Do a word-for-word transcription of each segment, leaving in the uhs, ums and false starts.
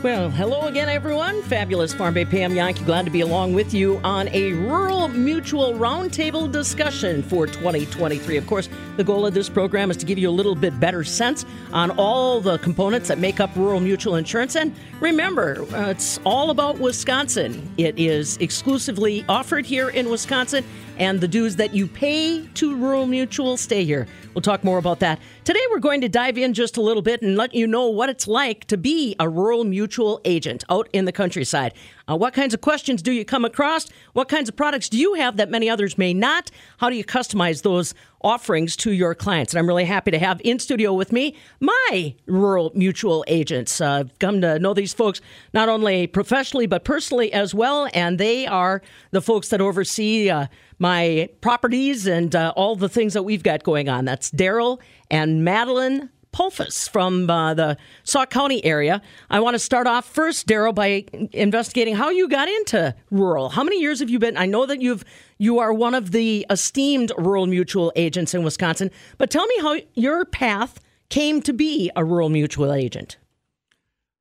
Well, hello again, everyone. Fabulous Farm Babe Pam Jahnke, glad to be along with you on a Rural Mutual Roundtable discussion for twenty twenty-three. Of course, the goal of this program is to give you a little bit better sense on all the components that make up Rural Mutual Insurance. And remember, uh, it's all about Wisconsin. It is exclusively offered here in Wisconsin, and the dues that you pay to Rural Mutual stay here. We'll talk more about that. Today, we're going to dive in just a little bit and let you know what it's like to be a Rural Mutual agent out in the countryside. Uh, what kinds of questions do you come across? What kinds of products do you have that many others may not? How do you customize those offerings to your clients? And I'm really happy to have in studio with me my Rural Mutual agents. Uh, I've come to know these folks not only professionally, but personally as well. And they are the folks that oversee uh, my properties and uh, all the things that we've got going on. That's Daryl and Madeline Pulfus from uh, the Sauk County area. I want to start off first, Daryl, by investigating how you got into rural. How many years have you been? I know that you've you are one of the esteemed Rural Mutual agents in Wisconsin, but tell me how your path came to be a Rural Mutual agent.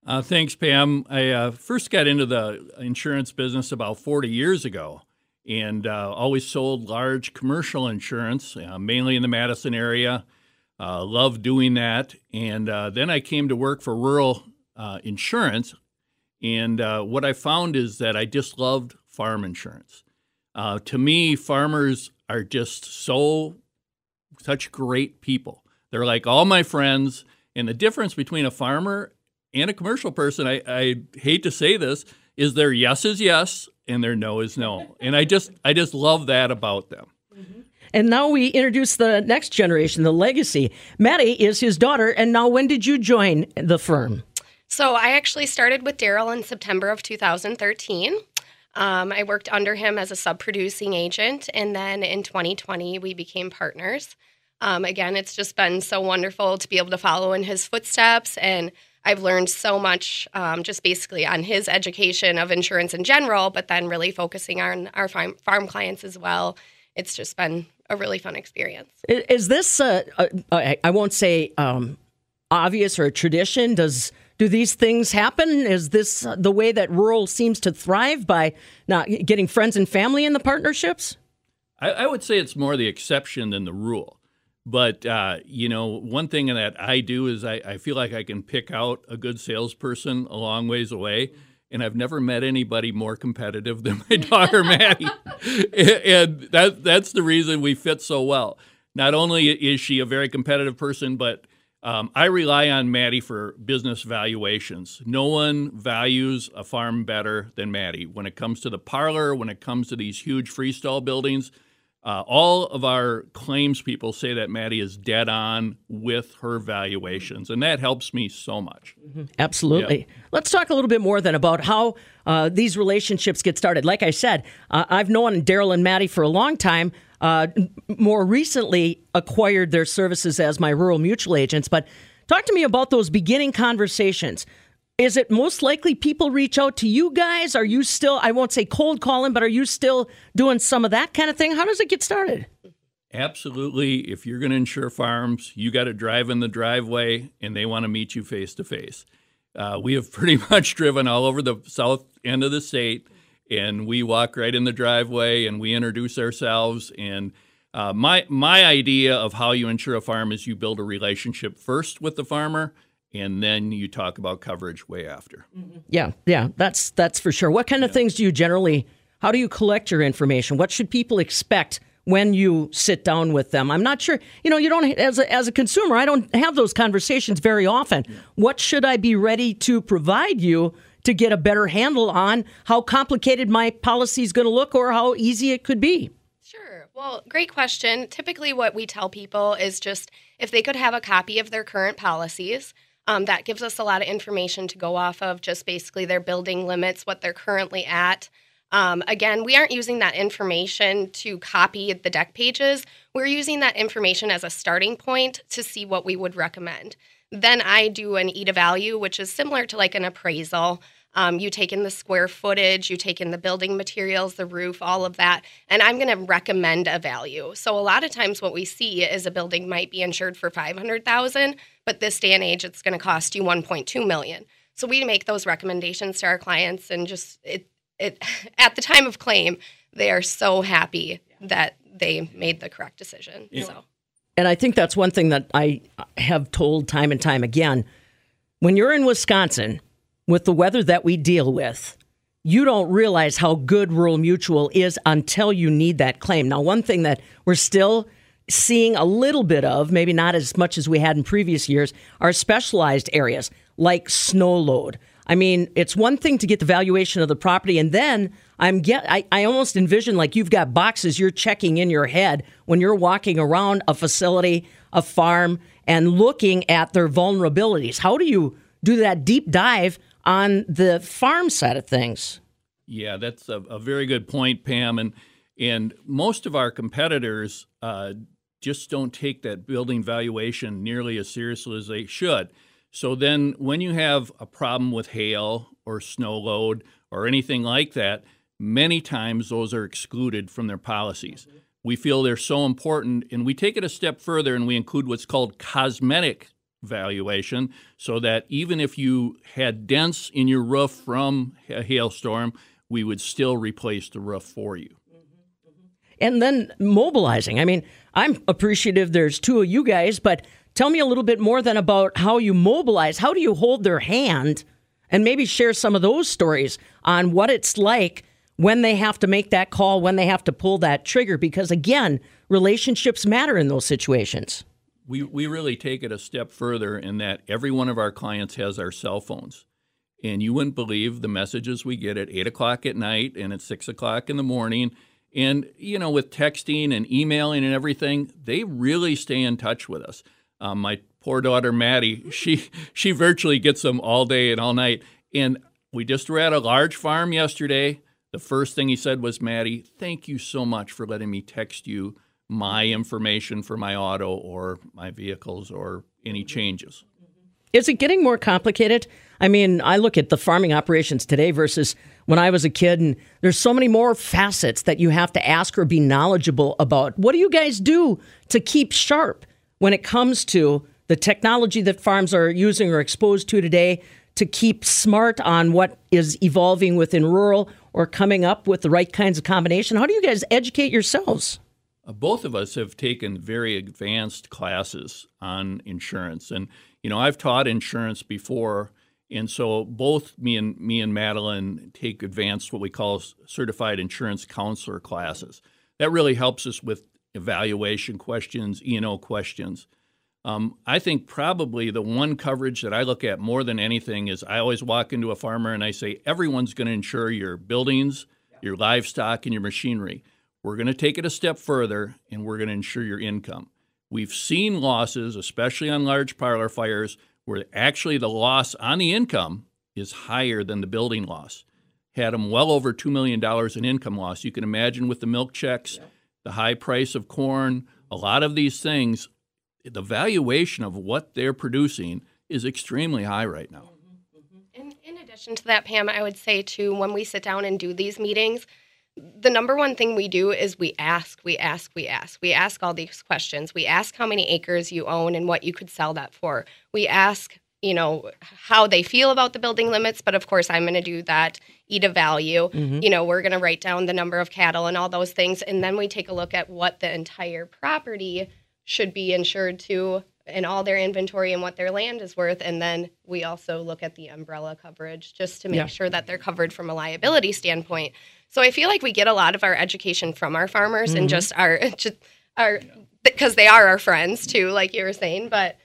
Uh, thanks, Pam. I uh, first got into the insurance business about forty years ago, and uh, always sold large commercial insurance, uh, mainly in the Madison area. Uh, loved doing that, and uh, then I came to work for rural uh, insurance, and uh, what I found is that I just loved farm insurance. Uh, to me, farmers are just so, such great people. They're like all my friends, and the difference between a farmer and a commercial person, I, I hate to say this, is their yes is yes, and their no is no, and I just I just love that about them. And now we introduce the next generation, the legacy. Maddie is his daughter. And now, when did you join the firm? So I actually started with Daryl in September of two thousand thirteen. Um, I worked under him as a sub-producing agent. And then in twenty twenty, we became partners. Um, again, it's just been so wonderful to be able to follow in his footsteps. And I've learned so much um, just basically on his education of insurance in general, but then really focusing on our farm, farm clients as well. It's just been a really fun experience. Is this, uh, I, I won't say um, obvious or a tradition? Does do these things happen? Is this the way that rural seems to thrive, by not getting friends and family in the partnerships? I, I would say it's more the exception than the rule. But, uh, you know, one thing that I do is I, I feel like I can pick out a good salesperson a long ways away. And I've never met anybody more competitive than my daughter, Maddie. And that that's the reason we fit so well. Not only is she a very competitive person, but um, I rely on Maddie for business valuations. No one values a farm better than Maddie. When it comes to the parlor, when it comes to these huge freestall buildings, uh, all of our claims people say that Maddie is dead on with her valuations, and that helps me so much. Mm-hmm. Absolutely. Yep. Let's talk a little bit more then about how uh, these relationships get started. Like I said, uh, I've known Daryl and Maddie for a long time, uh, more recently acquired their services as my Rural Mutual agents. But talk to me about those beginning conversations. Is it most likely people reach out to you guys? Are you still, I won't say cold calling, but are you still doing some of that kind of thing? How does it get started? Absolutely. If you're going to insure farms, you got to drive in the driveway, and they want to meet you face to face. We have pretty much driven all over the south end of the state, and we walk right in the driveway, and we introduce ourselves. And uh, my my idea of how you insure a farm is you build a relationship first with the farmer, and then you talk about coverage way after. Yeah, yeah, that's that's for sure. What kind of yeah. things do you generally, how do you collect your information? What should people expect when you sit down with them? I'm not sure, you know, you don't, as a, as a consumer, I don't have those conversations very often. Yeah. What should I be ready to provide you to get a better handle on how complicated my policy is going to look or how easy it could be? Sure. Well, great question. Typically what we tell people is just if they could have a copy of their current policies. Um, that gives us a lot of information to go off of, just basically their building limits, what they're currently at. Um, again, we aren't using that information to copy the deck pages. We're using that information as a starting point to see what we would recommend. Then I do an E D A value, which is similar to like an appraisal. Um, you take in the square footage, you take in the building materials, the roof, all of that, and I'm going to recommend a value. So a lot of times what we see is a building might be insured for five hundred thousand dollars, but this day and age it's going to cost you one point two million dollars. So we make those recommendations to our clients, and just it, it at the time of claim, they are so happy that they made the correct decision. Yeah. So. And I think that's one thing that I have told time and time again. When you're in Wisconsin, with the weather that we deal with, you don't realize how good Rural Mutual is until you need that claim. Now, one thing that we're still seeing a little bit of, maybe not as much as we had in previous years, are specialized areas like snow load. I mean, it's one thing to get the valuation of the property, and then I'm get, I, I almost envision like you've got boxes you're checking in your head when you're walking around a facility, a farm, and looking at their vulnerabilities. How do you do that deep dive on the farm side of things? Yeah, that's a, a very good point, Pam. And and most of our competitors uh, just don't take that building valuation nearly as seriously as they should. So then when you have a problem with hail or snow load or anything like that, many times those are excluded from their policies. We feel they're so important, and we take it a step further and we include what's called cosmetic valuation, so that even if you had dents in your roof from a hailstorm, we would still replace the roof for you. And then mobilizing. I mean, I'm appreciative there's two of you guys, but tell me a little bit more than about how you mobilize. How do you hold their hand, and maybe share some of those stories on what it's like when they have to make that call, when they have to pull that trigger? Because, again, relationships matter in those situations. We we really take it a step further in that every one of our clients has our cell phones. And you wouldn't believe the messages we get at eight o'clock at night and at six o'clock in the morning. And, you know, with texting and emailing and everything, they really stay in touch with us. Um, my poor daughter, Maddie, she she virtually gets them all day and all night. And we just were at a large farm yesterday. The first thing he said was, Maddie, thank you so much for letting me text you my information for my auto or my vehicles or any changes. Is it getting more complicated? I mean, I look at the farming operations today versus when I was a kid, and there's so many more facets that you have to ask or be knowledgeable about. What do you guys do to keep sharp when it comes to the technology that farms are using or exposed to today, to keep smart on what is evolving within rural, or coming up with the right kinds of combination? How do you guys educate yourselves? Both of us have taken very advanced classes on insurance. And, you know, I've taught insurance before, and so both me and me and Madeline take advanced what we call certified insurance counselor classes. That really helps us with evaluation questions, E and O questions. Um, I think probably the one coverage that I look at more than anything is I always walk into a farmer and I say, everyone's going to insure your buildings, your livestock, and your machinery. We're going to take it a step further, and we're going to insure your income. We've seen losses, especially on large parlor fires, where actually the loss on the income is higher than the building loss. Had them well over two million dollars in income loss. You can imagine with the milk checks, the high price of corn, a lot of these things, the valuation of what they're producing is extremely high right now. And in addition to that, Pam, I would say, too, when we sit down and do these meetings, the number one thing we do is we ask, we ask, we ask. We ask all these questions. We ask how many acres you own and what you could sell that for. We ask, you know, how they feel about the building limits. But, of course, I'm going to do that E D A value. Mm-hmm. You know, we're going to write down the number of cattle and all those things. And then we take a look at what the entire property should be insured to and all their inventory and what their land is worth. And then we also look at the umbrella coverage just to make yeah. sure that they're covered from a liability standpoint. So I feel like we get a lot of our education from our farmers mm-hmm. and just our, just our, because they are our friends too, like you were saying, but,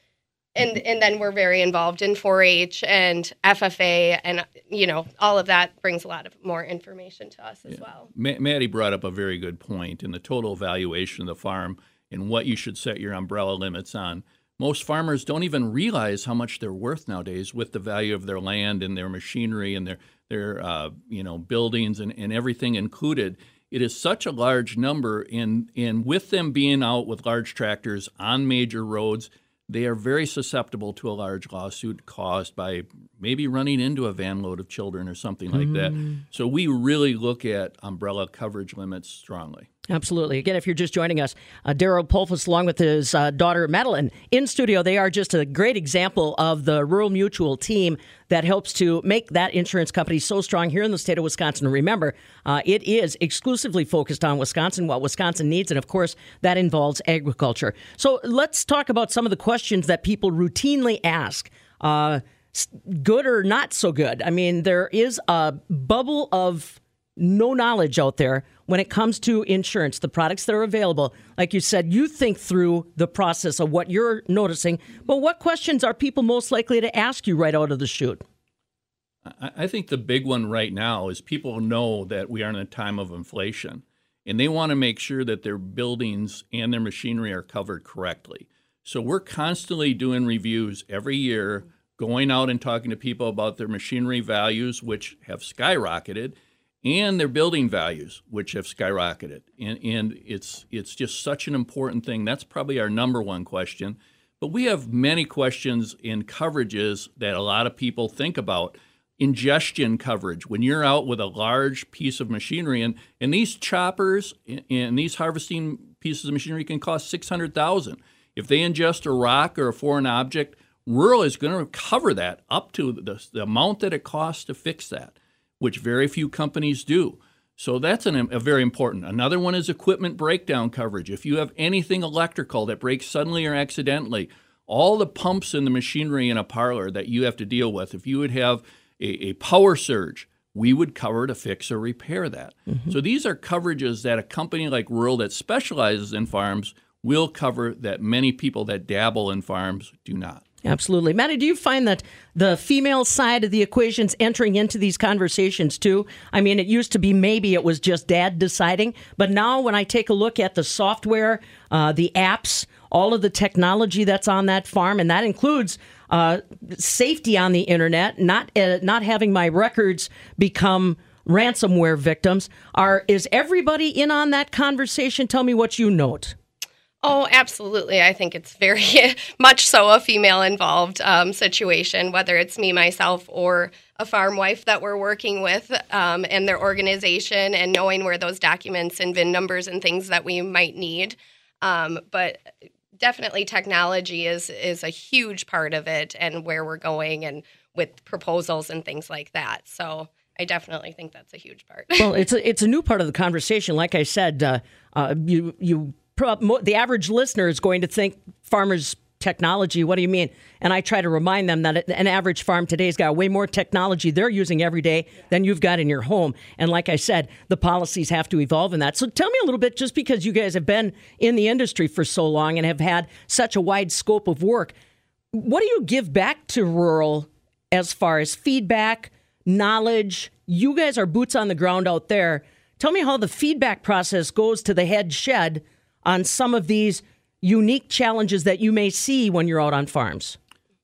and, and then we're very involved in four H and F F A, and, you know, all of that brings a lot of more information to us as yeah. well. Ma- Maddie brought up a very good point in the total valuation of the farm and what you should set your umbrella limits on. Most farmers don't even realize how much they're worth nowadays with the value of their land and their machinery and their their uh, you know buildings and, and everything included. It is such a large number, and, and with them being out with large tractors on major roads, they are very susceptible to a large lawsuit caused by maybe running into a van load of children or something like mm. that. So we really look at umbrella coverage limits strongly. Absolutely. Again, if you're just joining us, uh, Daryl Pulfus, along with his uh, daughter Madeline, in studio. They are just a great example of the Rural Mutual team that helps to make that insurance company so strong here in the state of Wisconsin. Remember, uh, it is exclusively focused on Wisconsin, what Wisconsin needs, and of course, that involves agriculture. So let's talk about some of the questions that people routinely ask. Uh, good or not so good? I mean, there is a bubble of no knowledge out there when it comes to insurance, the products that are available. Like you said, you think through the process of what you're noticing, but what questions are people most likely to ask you right out of the chute? I think the big one right now is people know that we are in a time of inflation, and they want to make sure that their buildings and their machinery are covered correctly. So we're constantly doing reviews every year, going out and talking to people about their machinery values, which have skyrocketed, and their building values, which have skyrocketed. And, and it's it's just such an important thing. That's probably our number one question. But we have many questions in coverages that a lot of people think about. Ingestion coverage. When you're out with a large piece of machinery, and, and these choppers and these harvesting pieces of machinery can cost six hundred thousand dollars. If they ingest a rock or a foreign object, rural is going to cover that up to the, the amount that it costs to fix that, which very few companies do. So that's an, a very important. Another one is equipment breakdown coverage. If you have anything electrical that breaks suddenly or accidentally, all the pumps in the machinery in a parlor that you have to deal with, if you would have a, a power surge, we would cover to fix or repair that. Mm-hmm. So these are coverages that a company like Rural that specializes in farms will cover that many people that dabble in farms do not. Absolutely. Maddie, do you find that the female side of the equation's entering into these conversations too? I mean, it used to be maybe it was just dad deciding, but now when I take a look at the software, uh, the apps, all of the technology that's on that farm, and that includes uh, safety on the internet, not uh, not having my records become ransomware victims, are is everybody in on that conversation? Tell me what you note. Oh, absolutely. I think it's very much so a female-involved um, situation, whether it's me, myself, or a farm wife that we're working with um, and their organization and knowing where those documents and V I N numbers and things that we might need. Um, but definitely technology is, is a huge part of it and where we're going and with proposals and things like that. So I definitely think that's a huge part. Well, it's a, it's a new part of the conversation. Like I said, uh, uh, you you... the average listener is going to think farmers technology. What do you mean? And I try to remind them that an average farm today's got way more technology they're using every day than you've got in your home. And like I said, the policies have to evolve in that. So tell me a little bit, just because you guys have been in the industry for so long and have had such a wide scope of work, what do you give back to Rural as far as feedback, knowledge? You guys are boots on the ground out there. Tell me how the feedback process goes to the head shed on some of these unique challenges that you may see when you're out on farms.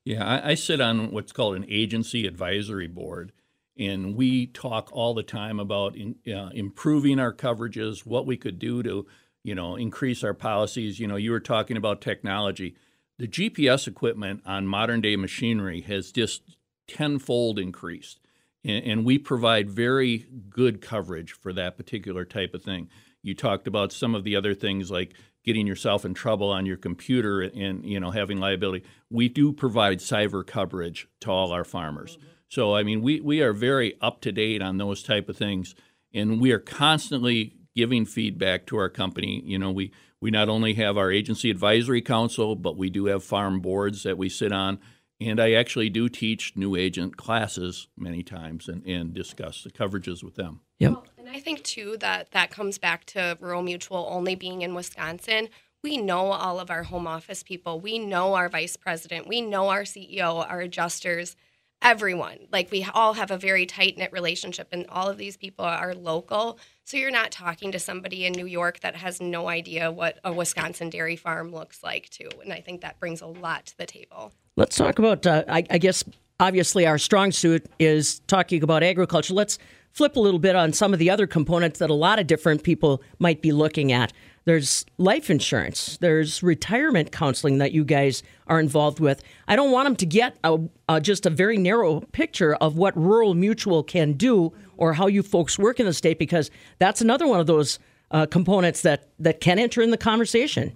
Yeah, I, I sit on what's called an agency advisory board, and we talk all the time about in, uh, improving our coverages, what we could do to, you know, increase our policies. You know, you were talking about technology. The G P S equipment on modern-day machinery has just tenfold increased, and, and we provide very good coverage for that particular type of thing. You talked about some of the other things like getting yourself in trouble on your computer and, you know, having liability. We do provide cyber coverage to all our farmers. Mm-hmm. So, I mean, we, we are very up to date on those type of things, and we are constantly giving feedback to our company. You know, we, we not only have our agency advisory council, but we do have farm boards that we sit on. And I actually do teach new agent classes many times and, and discuss the coverages with them. Yep. Well, and I think, too, that that comes back to Rural Mutual only being in Wisconsin. We know all of our home office people. We know our vice president. We know our C E O, our adjusters. everyone. Like, we all have a very tight-knit relationship, and all of these people are local. So you're not talking to somebody in New York that has no idea what a Wisconsin dairy farm looks like, too. And I think that brings a lot to the table. Let's talk about, uh, I, I guess, obviously our strong suit is talking about agriculture. Let's flip a little bit on some of the other components that a lot of different people might be looking at. There's life insurance. There's retirement counseling that you guys are involved with. I don't want them to get a, a, just a very narrow picture of what Rural Mutual can do or how you folks work in the state, because that's another one of those uh, components that, that can enter in the conversation.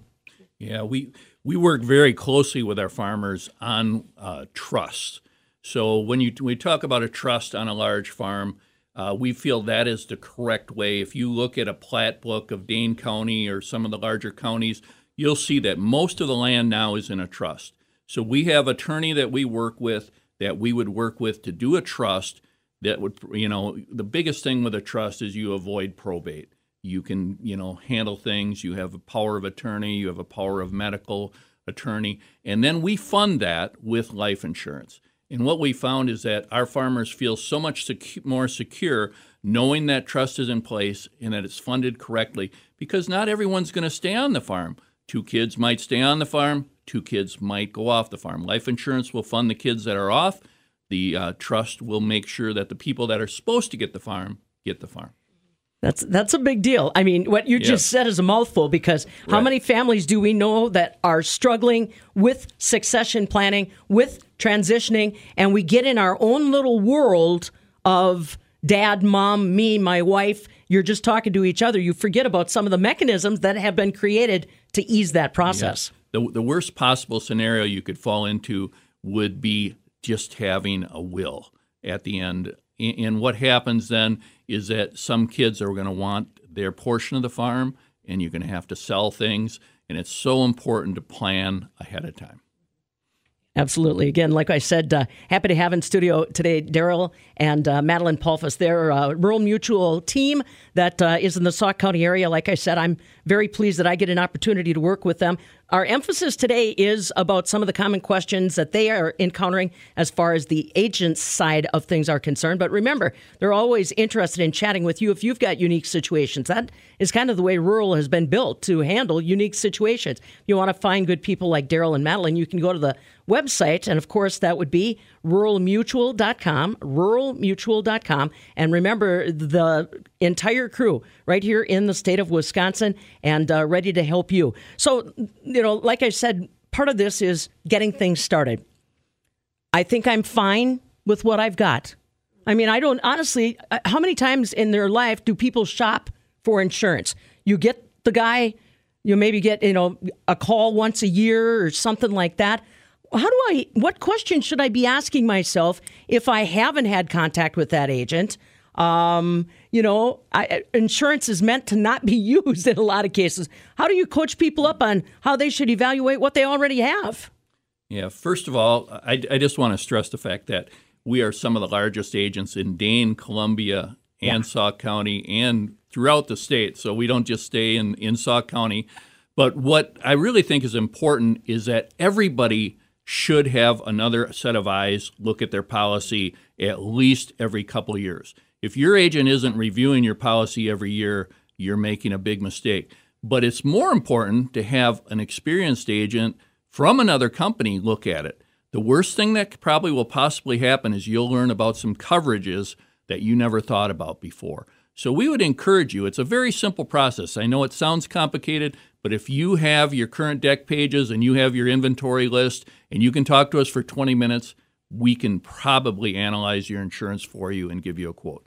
Yeah, we, we work very closely with our farmers on uh, trust. So when you we talk about a trust on a large farm, Uh, we feel that is the correct way. If you look at a plat book of Dane County or some of the larger counties, you'll see that most of the land now is in a trust. So we have an attorney that we work with, that we would work with to do a trust that would, you know, the biggest thing with a trust is you avoid probate. You can, you know, handle things. You have a power of attorney. You have a power of medical attorney. And then we fund that with life insurance. And what we found is that our farmers feel so much secu- more secure knowing that trust is in place and that it's funded correctly, because not everyone's going to stay on the farm. Two kids might stay on the farm. Two kids might go off the farm. Life insurance will fund the kids that are off. The uh, trust will make sure that the people that are supposed to get the farm get the farm. That's that's a big deal. I mean, what you yes. just said is a mouthful, because right. how many families do we know that are struggling with succession planning, with transitioning, and we get in our own little world of dad, mom, me, my wife. You're just talking to each other. You forget about some of the mechanisms that have been created to ease that process. Yes. The, the worst possible scenario you could fall into would be just having a will at the end. And what happens then is that some kids are going to want their portion of the farm, and you're going to have to sell things. And it's so important to plan ahead of time. Absolutely. Again, like I said, uh, happy to have in studio today Daryl and uh, Madeline Pulfus. They're a Rural Mutual team that uh, is in the Sauk County area. Like I said, I'm very pleased that I get an opportunity to work with them. Our emphasis today is about some of the common questions that they are encountering as far as the agent's side of things are concerned. But remember, they're always interested in chatting with you if you've got unique situations. That is kind of the way Rural has been built, to handle unique situations. If you want to find good people like Daryl and Madeline, you can go to the website, and of course that would be rural mutual dot com, rural mutual dot com. And remember, the entire crew right here in the state of Wisconsin, and uh, ready to help you. So, you know, like I said, part of this is getting things started. I think I'm fine with what I've got. I mean, I don't, honestly, how many times in their life do people shop for insurance? You get the guy, you maybe get, you know, a call once a year or something like that. How do I, what question should I be asking myself if I haven't had contact with that agent? Um, you know, I, insurance is meant to not be used in a lot of cases. How do you coach people up on how they should evaluate what they already have? Yeah, first of all, I, I just want to stress the fact that we are some of the largest agents in Dane, Columbia, and yeah. Sauk County, and throughout the state. So we don't just stay in, in Sauk County. But what I really think is important is that everybody should have another set of eyes look at their policy at least every couple of years. If your agent isn't reviewing your policy every year, you're making a big mistake. But it's more important to have an experienced agent from another company look at it. The worst thing that probably will possibly happen is you'll learn about some coverages that you never thought about before. So we would encourage you. It's a very simple process. I know it sounds complicated, but if you have your current deck pages and you have your inventory list and you can talk to us for twenty minutes, we can probably analyze your insurance for you and give you a quote.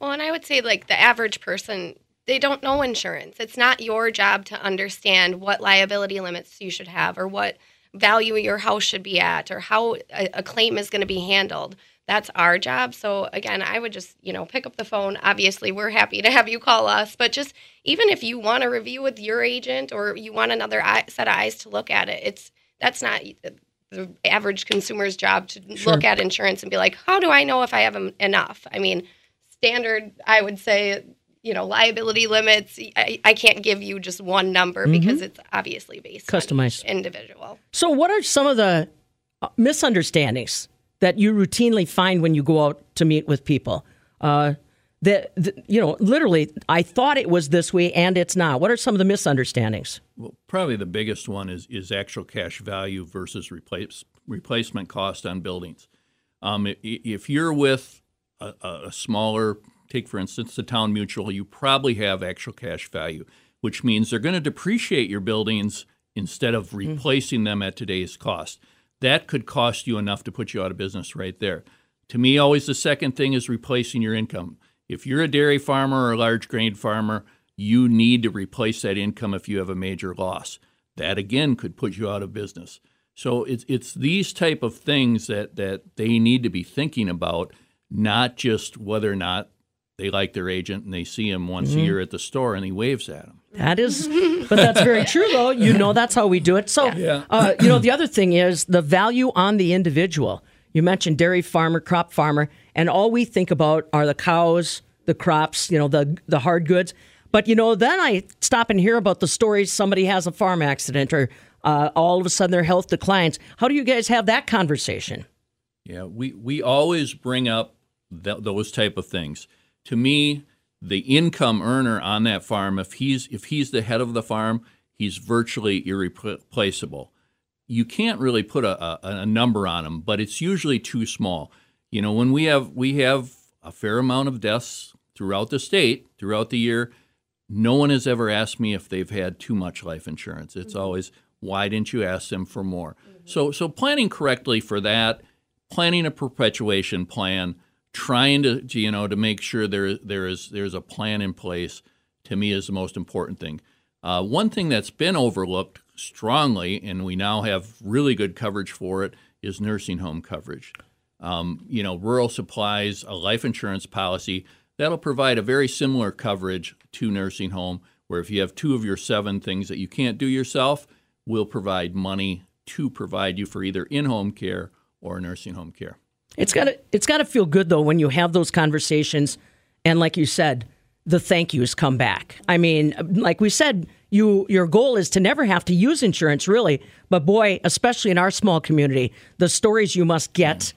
Well, and I would say, like, the average person, they don't know insurance. It's not your job to understand what liability limits you should have or what value your house should be at or how a, a claim is going to be handled. That's our job. So again, I would just, you know, pick up the phone. Obviously, we're happy to have you call us, but just even if you want to review with your agent or you want another eye, set of eyes to look at it, it's that's not the average consumer's job to sure. look at insurance and be like, how do I know if I have enough? I mean, standard, I would say, you know, liability limits, I, I can't give you just one number mm-hmm. because it's obviously based Customized. On each individual. So what are some of the misunderstandings that you routinely find when you go out to meet with people. Uh, that, that you know, literally, I thought it was this way, and it's not. What are some of the misunderstandings? Well, probably the biggest one is is actual cash value versus replace, replacement cost on buildings. Um, if you're with a, a smaller, take for instance the town mutual, you probably have actual cash value, which means they're going to depreciate your buildings instead of replacing mm-hmm. them at today's cost. That could cost you enough to put you out of business right there. To me, always the second thing is replacing your income. If you're a dairy farmer or a large grain farmer, you need to replace that income if you have a major loss. That, again, could put you out of business. So it's it's these type of things that, that they need to be thinking about, not just whether or not they like their agent and they see him once mm-hmm. a year at the store and he waves at them. That is, but that's very true, though. You know, that's how we do it. So, yeah. uh, you know, the other thing is the value on the individual. You mentioned dairy farmer, crop farmer, and all we think about are the cows, the crops, you know, the the hard goods. But, you know, then I stop and hear about the stories somebody has a farm accident or uh, all of a sudden their health declines. How do you guys have that conversation? Yeah, we, we always bring up th- those type of things. To me, the income earner on that farm, if he's if he's the head of the farm, he's virtually irreplaceable. You can't really put a, a, a number on him, but it's usually too small. You know, when we have we have a fair amount of deaths throughout the state, throughout the year, no one has ever asked me if they've had too much life insurance. It's mm-hmm. always, why didn't you ask them for more? Mm-hmm. So so planning correctly for that, planning a perpetuation plan, trying to, you know, to make sure there there is there's a plan in place, to me, is the most important thing. Uh, one thing that's been overlooked strongly, and we now have really good coverage for it, is nursing home coverage. Um, you know, Rural supplies a life insurance policy that'll provide a very similar coverage to nursing home, where if you have two of your seven things that you can't do yourself, we'll provide money to provide you for either in-home care or nursing home care. It's got to it's got to feel good, though, when you have those conversations. And like you said, the thank yous come back. I mean, like we said, you your goal is to never have to use insurance, really. But boy, especially in our small community, the stories you must get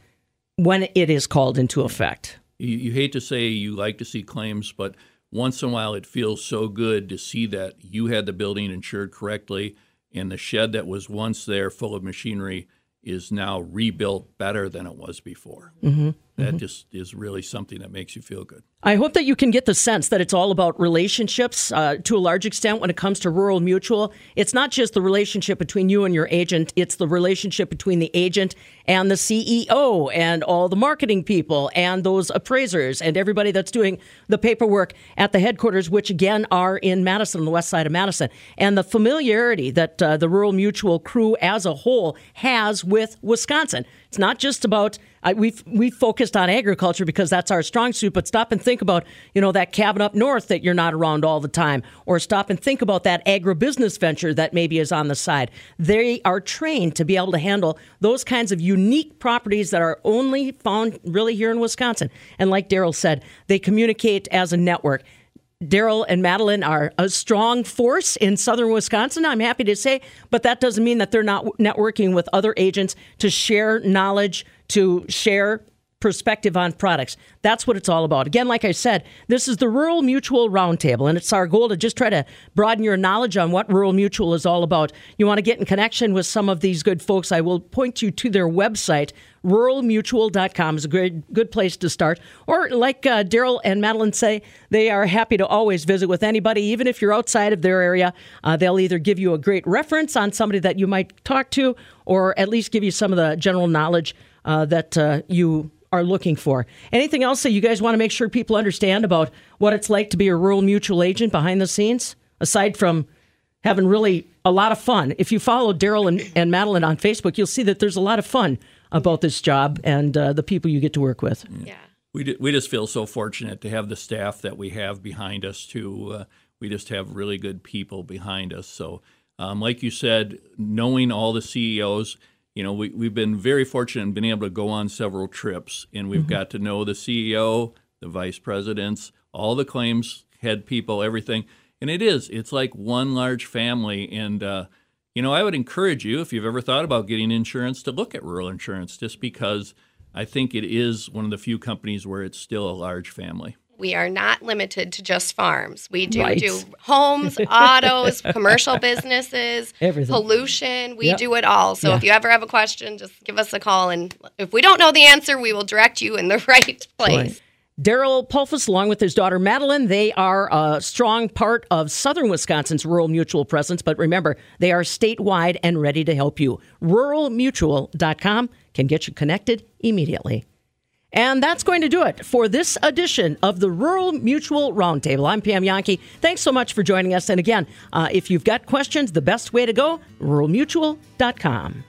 when it is called into effect. You, you hate to say you like to see claims, but once in a while it feels so good to see that you had the building insured correctly and the shed that was once there full of machinery is now rebuilt better than it was before. Mm-hmm. That mm-hmm. just is really something that makes you feel good. I hope that you can get the sense that it's all about relationships uh, to a large extent when it comes to Rural Mutual. It's not just the relationship between you and your agent. It's the relationship between the agent and the C E O and all the marketing people and those appraisers and everybody that's doing the paperwork at the headquarters, which again are in Madison, on the west side of Madison. And the familiarity that uh, the Rural Mutual crew as a whole has with Wisconsin. It's not just about, uh, we've, we've focused on agriculture because that's our strong suit, but stop and think about, you know, that cabin up north that you're not around all the time, or stop and think about that agribusiness venture that maybe is on the side. They are trained to be able to handle those kinds of unique properties that are only found really here in Wisconsin. And like Daryl said, they communicate as a network. Daryl and Madeline are a strong force in southern Wisconsin, I'm happy to say, but that doesn't mean that they're not networking with other agents to share knowledge, to share perspective on products. That's what it's all about. Again, like I said, this is the Rural Mutual Roundtable, and it's our goal to just try to broaden your knowledge on what Rural Mutual is all about. You want to get in connection with some of these good folks, I will point you to their website. rural mutual dot com is a good, good place to start. Or like uh, Daryl and Madeline say, they are happy to always visit with anybody, even if you're outside of their area. Uh, they'll either give you a great reference on somebody that you might talk to, or at least give you some of the general knowledge uh, that uh, you are looking for. Anything else that you guys want to make sure people understand about what it's like to be a Rural Mutual agent behind the scenes, aside from having really a lot of fun? If you follow Daryl and, and Madeline on Facebook, you'll see that there's a lot of fun about this job and uh, the people you get to work with. Yeah, we do, we just feel so fortunate to have the staff that we have behind us, too. Uh, we just have really good people behind us. So, um, like you said, knowing all the C E Os, you know, we, we've been very fortunate in being able to go on several trips, and we've mm-hmm. got to know the C E O, the vice presidents, all the claims head people, everything. And it is, it's like one large family. And, uh, you know, I would encourage you, if you've ever thought about getting insurance, to look at Rural Insurance, just because I think it is one of the few companies where it's still a large family. We are not limited to just farms. We do right. do homes, autos, commercial businesses, everything. Pollution. We yep. do it all. So yeah. if you ever have a question, just give us a call. And if we don't know the answer, we will direct you in the right place. Right. Daryl Pulfus, along with his daughter Madeline, they are a strong part of Southern Wisconsin's Rural Mutual presence. But remember, they are statewide and ready to help you. rural mutual dot com can get you connected immediately. And that's going to do it for this edition of the Rural Mutual Roundtable. I'm Pam Jahnke. Thanks so much for joining us. And again, uh, if you've got questions, the best way to go, rural mutual dot com.